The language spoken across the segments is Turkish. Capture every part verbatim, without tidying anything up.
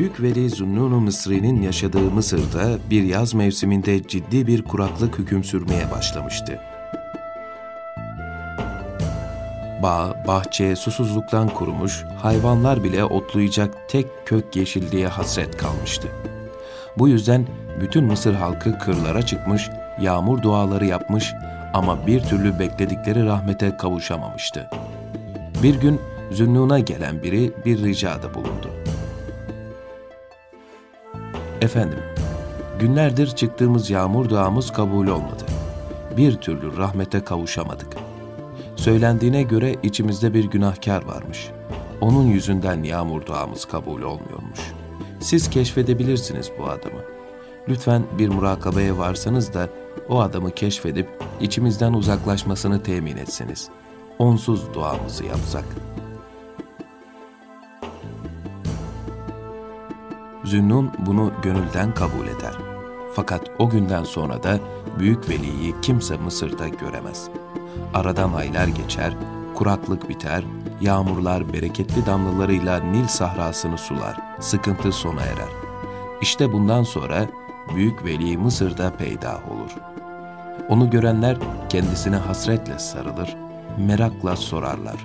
Büyük Veli Zünnûn-u Mısrî'nin yaşadığı Mısır'da bir yaz mevsiminde ciddi bir kuraklık hüküm sürmeye başlamıştı. Bağ, bahçe susuzluktan kurumuş, hayvanlar bile otlayacak tek kök yeşilliğe hasret kalmıştı. Bu yüzden bütün Mısır halkı kırlara çıkmış, yağmur duaları yapmış ama bir türlü bekledikleri rahmete kavuşamamıştı. Bir gün Zünnûn'a gelen biri bir ricada bulundu. Efendim, günlerdir çıktığımız yağmur duamız kabul olmadı. Bir türlü rahmete kavuşamadık. Söylendiğine göre içimizde bir günahkar varmış. Onun yüzünden yağmur duamız kabul olmuyormuş. Siz keşfedebilirsiniz bu adamı. Lütfen bir murakabeye varsanız da o adamı keşfedip içimizden uzaklaşmasını temin etsiniz. Onsuz duamızı yapsak. Zünnûn bunu gönülden kabul eder. Fakat o günden sonra da Büyük Veli'yi kimse Mısır'da göremez. Aradan aylar geçer, kuraklık biter, yağmurlar bereketli damlalarıyla Nil sahrasını sular, sıkıntı sona erer. İşte bundan sonra Büyük Veli Mısır'da peyda olur. Onu görenler kendisine hasretle sarılır, merakla sorarlar.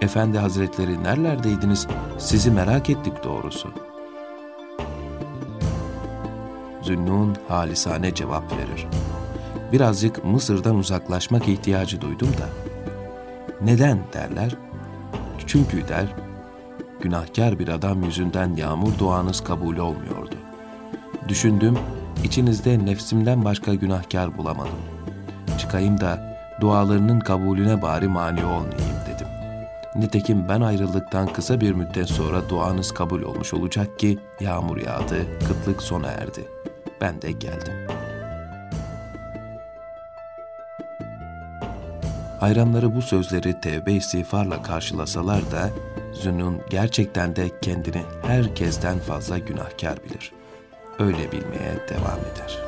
Efendi Hazretleri nerelerdeydiniz? Sizi merak ettik doğrusu. Zünnûn halisane cevap verir. Birazcık Mısır'dan uzaklaşmak ihtiyacı duydum da. Neden derler? Çünkü der, günahkar bir adam yüzünden yağmur duanız kabul olmuyordu. Düşündüm, içinizde nefsimden başka günahkar bulamadım. Çıkayım da dualarının kabulüne bari mani olmayayım dedim. Nitekim ben ayrıldıktan kısa bir müddet sonra duanız kabul olmuş olacak ki yağmur yağdı, kıtlık sona erdi. Ben de geldim. Hayranları bu sözleri tevbe istiğfarla karşılasalar da Zünnûn gerçekten de kendini herkesten fazla günahkar bilir. Öyle bilmeye devam eder.